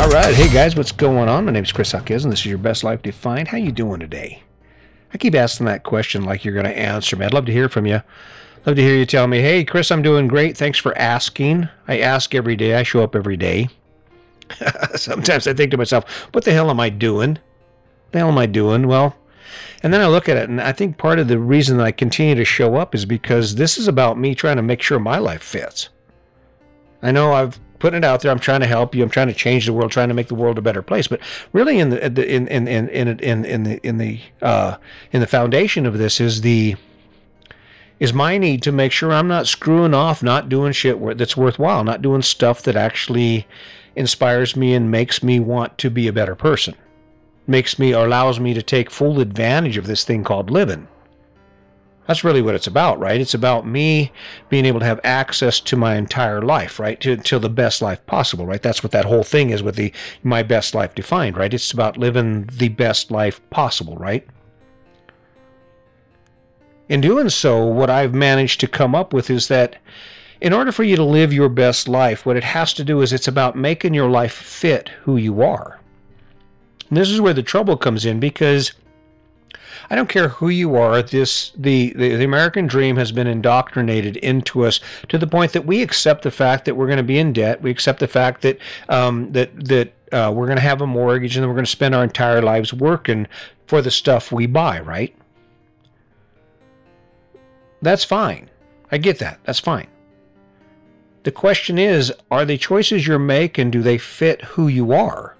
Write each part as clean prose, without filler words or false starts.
All right, hey guys, what's going on? My name is Chris Hawkins, and this is Your Best Life Defined. How you doing today? I keep asking that question like you're going to answer me. I'd love to hear from you. Love to hear you tell me, hey, Chris, I'm doing great. Thanks for asking. I ask every day. I show up every day. Sometimes I think to myself, what the hell am I doing? What the hell am I doing? Well, and then I look at it, and I think part of the reason that I continue to show up is because this is about me trying to make sure my life fits. I know I've putting it out there, I'm trying to help you, I'm trying to change the world, trying to make the world a better place. But really, in the foundation of this is my need to make sure I'm not screwing off, not doing shit that's worthwhile, not doing stuff that actually inspires me and makes me want to be a better person, makes me or allows me to take full advantage of this thing called living. That's really what it's about, right? It's about me being able to have access to my entire life, right? To the best life possible, right? That's what that whole thing is with the My Best Life Defined, right? It's about living the best life possible, right? In doing so, what I've managed to come up with is that in order for you to live your best life, what it has to do is it's about making your life fit who you are. And this is where the trouble comes in, because I don't care who you are, the American dream has been indoctrinated into us to the point that we accept the fact that we're going to be in debt. We accept the fact that that we're going to have a mortgage, and we're going to spend our entire lives working for the stuff we buy, right? That's fine. I get that. That's fine. The question is, are the choices you're making, do they fit who you are?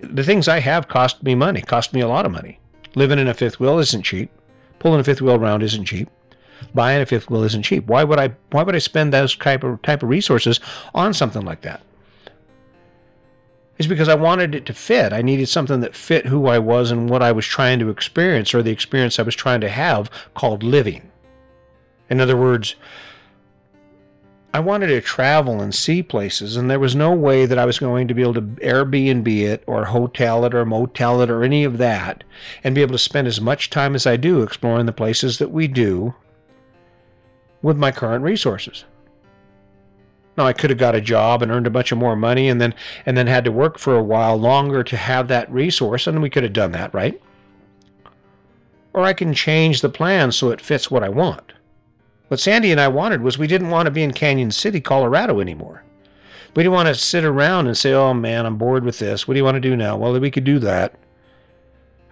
The things I have cost me money, cost me a lot of money. Living in a fifth wheel isn't cheap. Pulling a fifth wheel around isn't cheap. Buying a fifth wheel isn't cheap. Why would I spend those type of resources on something like that? It's because I wanted it to fit. I needed something that fit who I was and what I was trying to experience, or the experience I was trying to have called living. In other words, I wanted to travel and see places, and there was no way that I was going to be able to Airbnb it or hotel it or motel it or any of that and be able to spend as much time as I do exploring the places that we do with my current resources. Now, I could have got a job and earned a bunch of more money and then had to work for a while longer to have that resource, and we could have done that, right? Or I can change the plan so it fits what I want. What Sandy and I wanted was, we didn't want to be in Canyon City, Colorado anymore. We didn't want to sit around and say, oh man, I'm bored with this. What do you want to do now? Well, we could do that.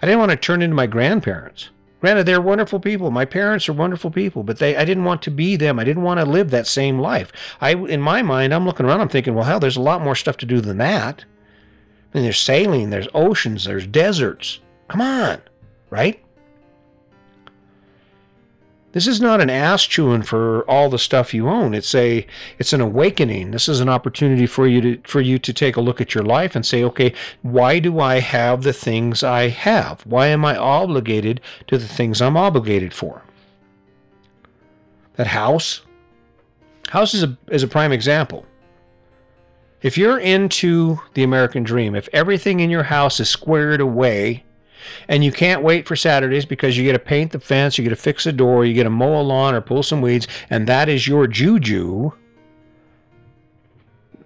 I didn't want to turn into my grandparents. Granted, they're wonderful people. My parents are wonderful people, but I didn't want to be them. I didn't want to live that same life. In my mind, I'm looking around, I'm thinking, well, hell, there's a lot more stuff to do than that. I mean, there's sailing, there's oceans, there's deserts. Come on, right? This is not an ass-chewing for all the stuff you own. It's an awakening. This is an opportunity for you to take a look at your life and say, okay, why do I have the things I have? Why am I obligated to the things I'm obligated for? That house. House is a prime example. If you're into the American dream, if everything in your house is squared away, and you can't wait for Saturdays because you get to paint the fence, you get to fix a door, you get to mow a lawn or pull some weeds, and that is your juju,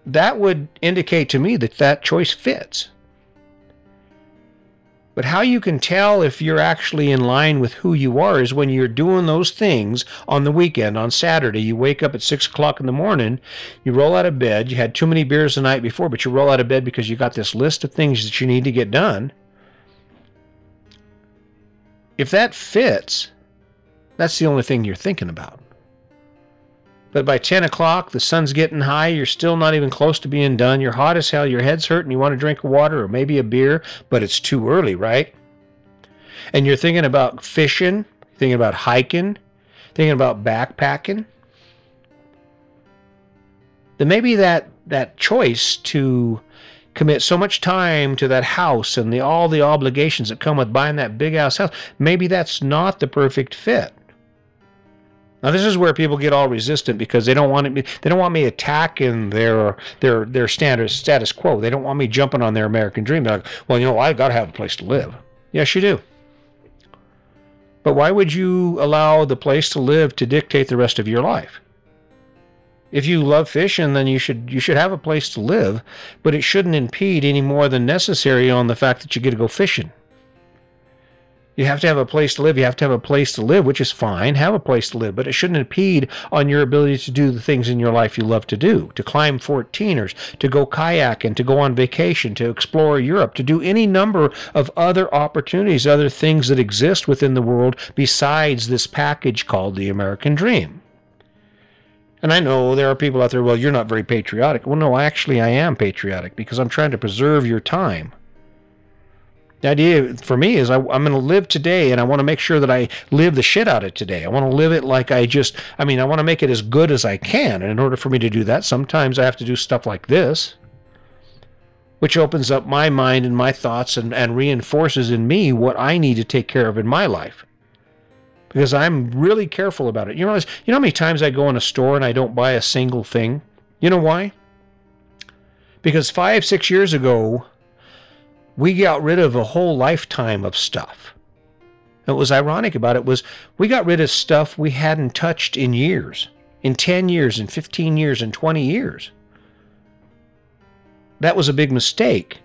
that would indicate to me that that choice fits. But how you can tell if you're actually in line with who you are is when you're doing those things on the weekend, on Saturday. You wake up at 6 o'clock in the morning, you roll out of bed, you had too many beers the night before, but you roll out of bed because you got this list of things that you need to get done. If that fits, that's the only thing you're thinking about. But by 10 o'clock, the sun's getting high, you're still not even close to being done, you're hot as hell, your head's hurting, you want a drink of water or maybe a beer, but it's too early, right? And you're thinking about fishing, thinking about hiking, thinking about backpacking. Then maybe that choice to commit so much time to that house and all the obligations that come with buying that big ass house, maybe that's not the perfect fit. Now, this is where people get all resistant, because they don't want me attacking their standard status quo. They don't want me jumping on their American dream. They're like, well, you know, I've got to have a place to live. Yes, you do. But why would you allow the place to live to dictate the rest of your life? If you love fishing, then you should have a place to live, but it shouldn't impede any more than necessary on the fact that you get to go fishing. You have to have a place to live. You have to have a place to live, which is fine. Have a place to live, but it shouldn't impede on your ability to do the things in your life you love to do, to climb 14ers, to go kayaking, to go on vacation, to explore Europe, to do any number of other opportunities, other things that exist within the world besides this package called the American Dream. And I know there are people out there, well, you're not very patriotic. Well, no, actually I am patriotic because I'm trying to preserve your time. The idea for me is I'm going to live today, and I want to make sure that I live the shit out of today. I want to live it like I want to make it as good as I can. And in order for me to do that, sometimes I have to do stuff like this, which opens up my mind and my thoughts and reinforces in me what I need to take care of in my life. Because I'm really careful about it. You know how many times I go in a store and I don't buy a single thing? You know why? Because 5-6 years ago, we got rid of a whole lifetime of stuff. And what was ironic about it was we got rid of stuff we hadn't touched in years, in 10 years, in 15 years, in 20 years. That was a big mistake.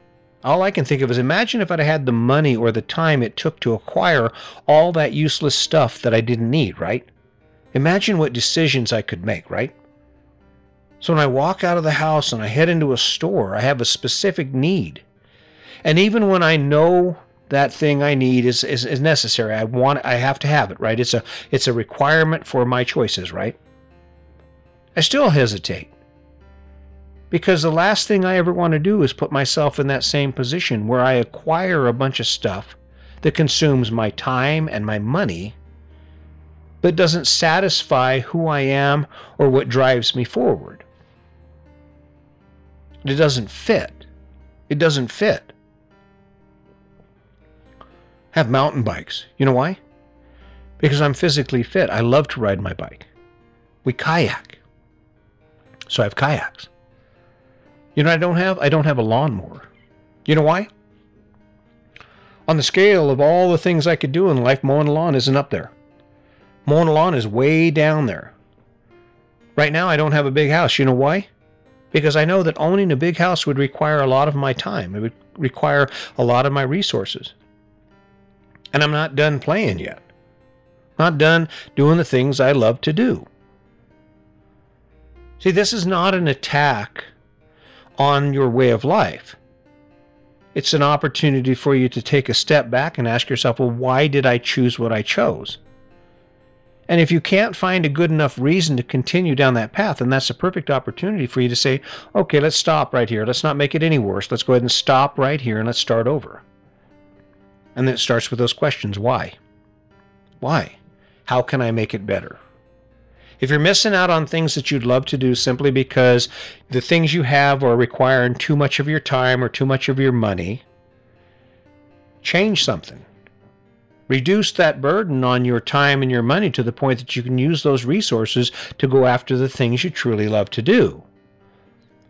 All I can think of is imagine if I'd had the money or the time it took to acquire all that useless stuff that I didn't need, right? Imagine what decisions I could make, right? So when I walk out of the house and I head into a store, I have a specific need. And even when I know that thing I need is necessary, I have to have it, right? It's a requirement for my choices, right? I still hesitate. Because the last thing I ever want to do is put myself in that same position where I acquire a bunch of stuff that consumes my time and my money, but doesn't satisfy who I am or what drives me forward. It doesn't fit. It doesn't fit. I have mountain bikes. You know why? Because I'm physically fit. I love to ride my bike. We kayak. So I have kayaks. You know what I don't have a lawnmower. You know why? On the scale of all the things I could do in life, mowing a lawn isn't up there. Mowing a lawn is way down there. Right now I don't have a big house. You know why? Because I know that owning a big house would require a lot of my time. It would require a lot of my resources. And I'm not done playing yet. Not done doing the things I love to do. See, this is not an attack on your way of life. It's an opportunity for you to take a step back and ask yourself, well, why did I choose what I chose? And if you can't find a good enough reason to continue down that path, then that's a perfect opportunity for you to say, okay, let's stop right here. Let's not make it any worse. Let's go ahead and stop right here and let's start over. And then it starts with those questions. Why? Why? How can I make it better? If you're missing out on things that you'd love to do simply because the things you have are requiring too much of your time or too much of your money, change something. Reduce that burden on your time and your money to the point that you can use those resources to go after the things you truly love to do.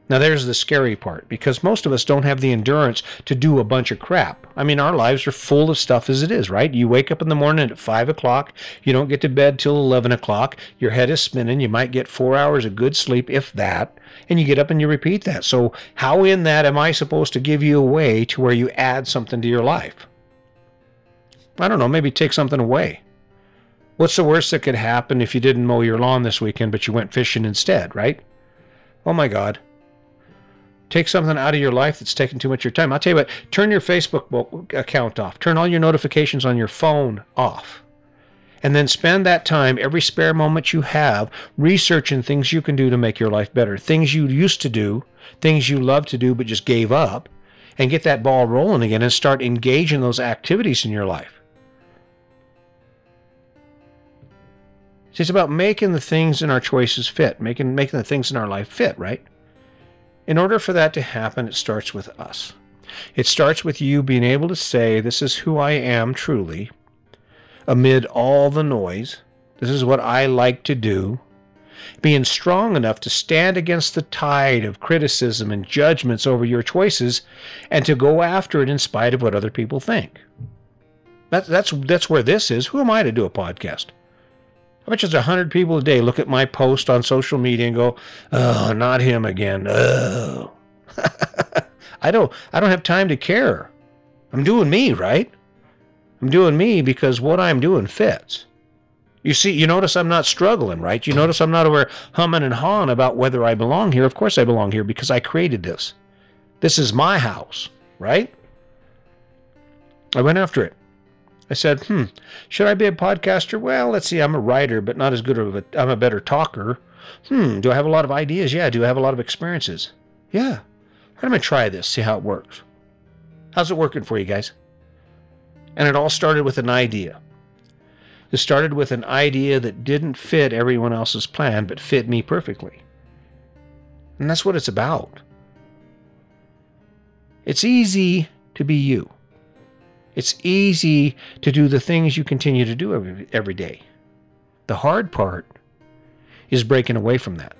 Now there's the scary part, because most of us don't have the endurance to do a bunch of crap. I mean, our lives are full of stuff as it is, right? You wake up in the morning at 5 o'clock. You don't get to bed till 11 o'clock. Your head is spinning. You might get 4 hours of good sleep, if that, and you get up and you repeat that. So how in that am I supposed to give you a way to where you add something to your life? I don't know, maybe take something away. What's the worst that could happen if you didn't mow your lawn this weekend, but you went fishing instead, right? Oh my God. Take something out of your life that's taking too much of your time. I'll tell you what, turn your Facebook account off. Turn all your notifications on your phone off. And then spend that time, every spare moment you have, researching things you can do to make your life better. Things you used to do, things you love to do but just gave up, and get that ball rolling again and start engaging those activities in your life. See, it's about making the things in our choices fit, making the things in our life fit, right? In order for that to happen, it starts with us. It starts with you being able to say, this is who I am truly, amid all the noise. This is what I like to do. Being strong enough to stand against the tide of criticism and judgments over your choices and to go after it in spite of what other people think. That's where this is. Who am I to do a podcast? How much is 100 people a day look at my post on social media and go, oh, not him again. Oh. I don't have time to care. I'm doing me, right? I'm doing me because what I'm doing fits. You see, you notice I'm not struggling, right? You notice I'm not over humming and hawing about whether I belong here. Of course I belong here because I created this. This is my house, right? I went after it. I said, should I be a podcaster? Well, let's see, I'm a writer, but not as good of a, I'm a better talker. Do I have a lot of ideas? Yeah. Do I have a lot of experiences? Yeah. I'm going to try this, see how it works. How's it working for you guys? And it all started with an idea. It started with an idea that didn't fit everyone else's plan, but fit me perfectly. And that's what it's about. It's easy to be you. It's easy to do the things you continue to do every day. The hard part is breaking away from that.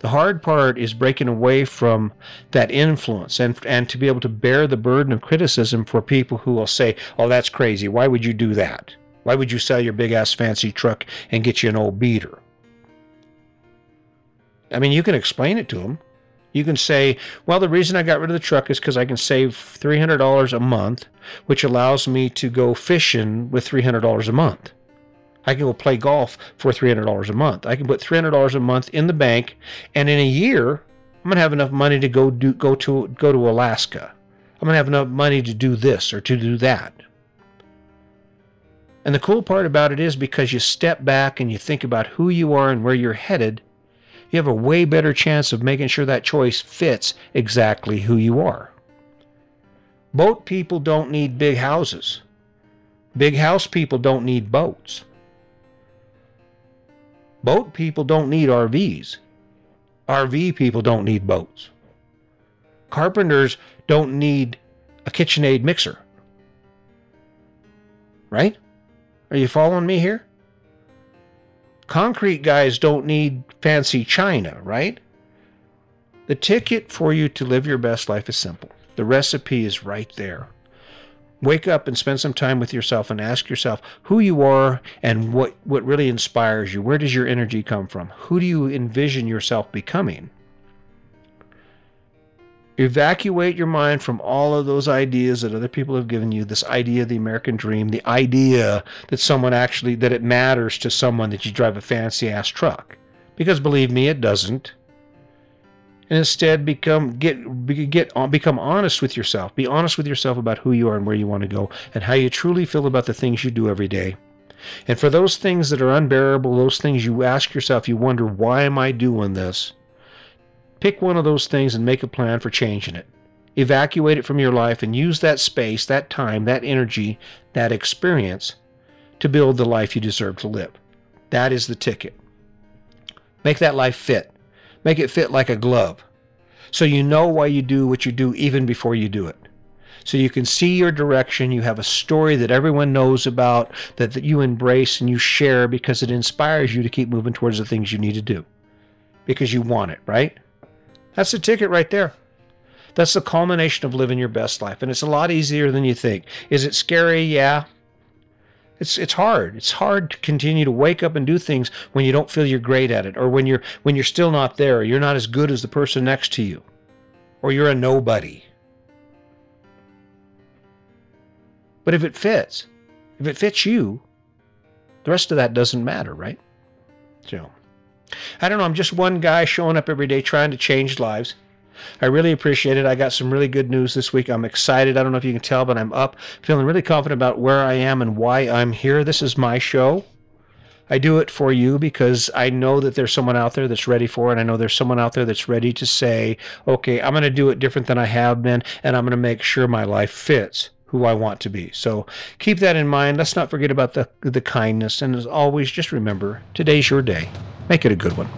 The hard part is breaking away from that influence and to be able to bear the burden of criticism for people who will say, oh, that's crazy. Why would you do that? Why would you sell your big-ass fancy truck and get you an old beater? I mean, you can explain it to them. You can say, well, the reason I got rid of the truck is because I can save $300 a month, which allows me to go fishing with $300 a month. I can go play golf for $300 a month. I can put $300 a month in the bank, and in a year, I'm going to have enough money to go to Alaska. I'm going to have enough money to do this or to do that. And the cool part about it is because you step back and you think about who you are and where you're headed, you have a way better chance of making sure that choice fits exactly who you are. Boat people don't need big houses. Big house people don't need boats. Boat people don't need RVs. RV people don't need boats. Carpenters don't need a KitchenAid mixer. Right? Are you following me here? Concrete guys don't need fancy china, right? The ticket for you to live your best life is simple. The recipe is right there. Wake up and spend some time with yourself and ask yourself who you are and what really inspires you. Where does your energy come from? Who do you envision yourself becoming? Evacuate your mind from all of those ideas that other people have given you, this idea of the American dream, the idea that someone actually, that it matters to someone that you drive a fancy-ass truck. Because believe me, it doesn't. And instead, become honest with yourself. Be honest with yourself about who you are and where you want to go and how you truly feel about the things you do every day. And for those things that are unbearable, those things you ask yourself, you wonder, why am I doing this? Pick one of those things and make a plan for changing it. Evacuate it from your life and use that space, that time, that energy, that experience to build the life you deserve to live. That is the ticket. Make that life fit. Make it fit like a glove. So you know why you do what you do even before you do it. So you can see your direction. You have a story that everyone knows about, that you embrace and you share because it inspires you to keep moving towards the things you need to do. Because you want it, right? That's the ticket right there. That's the culmination of living your best life. And it's a lot easier than you think. Is it scary? Yeah. It's hard. It's hard to continue to wake up and do things when you don't feel you're great at it, or when you're still not there, or you're not as good as the person next to you, or you're a nobody. But if it fits you, the rest of that doesn't matter, right? So I don't know. I'm just one guy showing up every day trying to change lives. I really appreciate it. I got some really good news this week. I'm excited. I don't know if you can tell, but I'm up, feeling really confident about where I am and why I'm here. This is my show. I do it for you because I know that there's someone out there that's ready for it. I know there's someone out there that's ready to say, okay, I'm going to do it different than I have been, and I'm going to make sure my life fits who I want to be. So keep that in mind. Let's not forget about the kindness. And as always, just remember, today's your day. Make it a good one.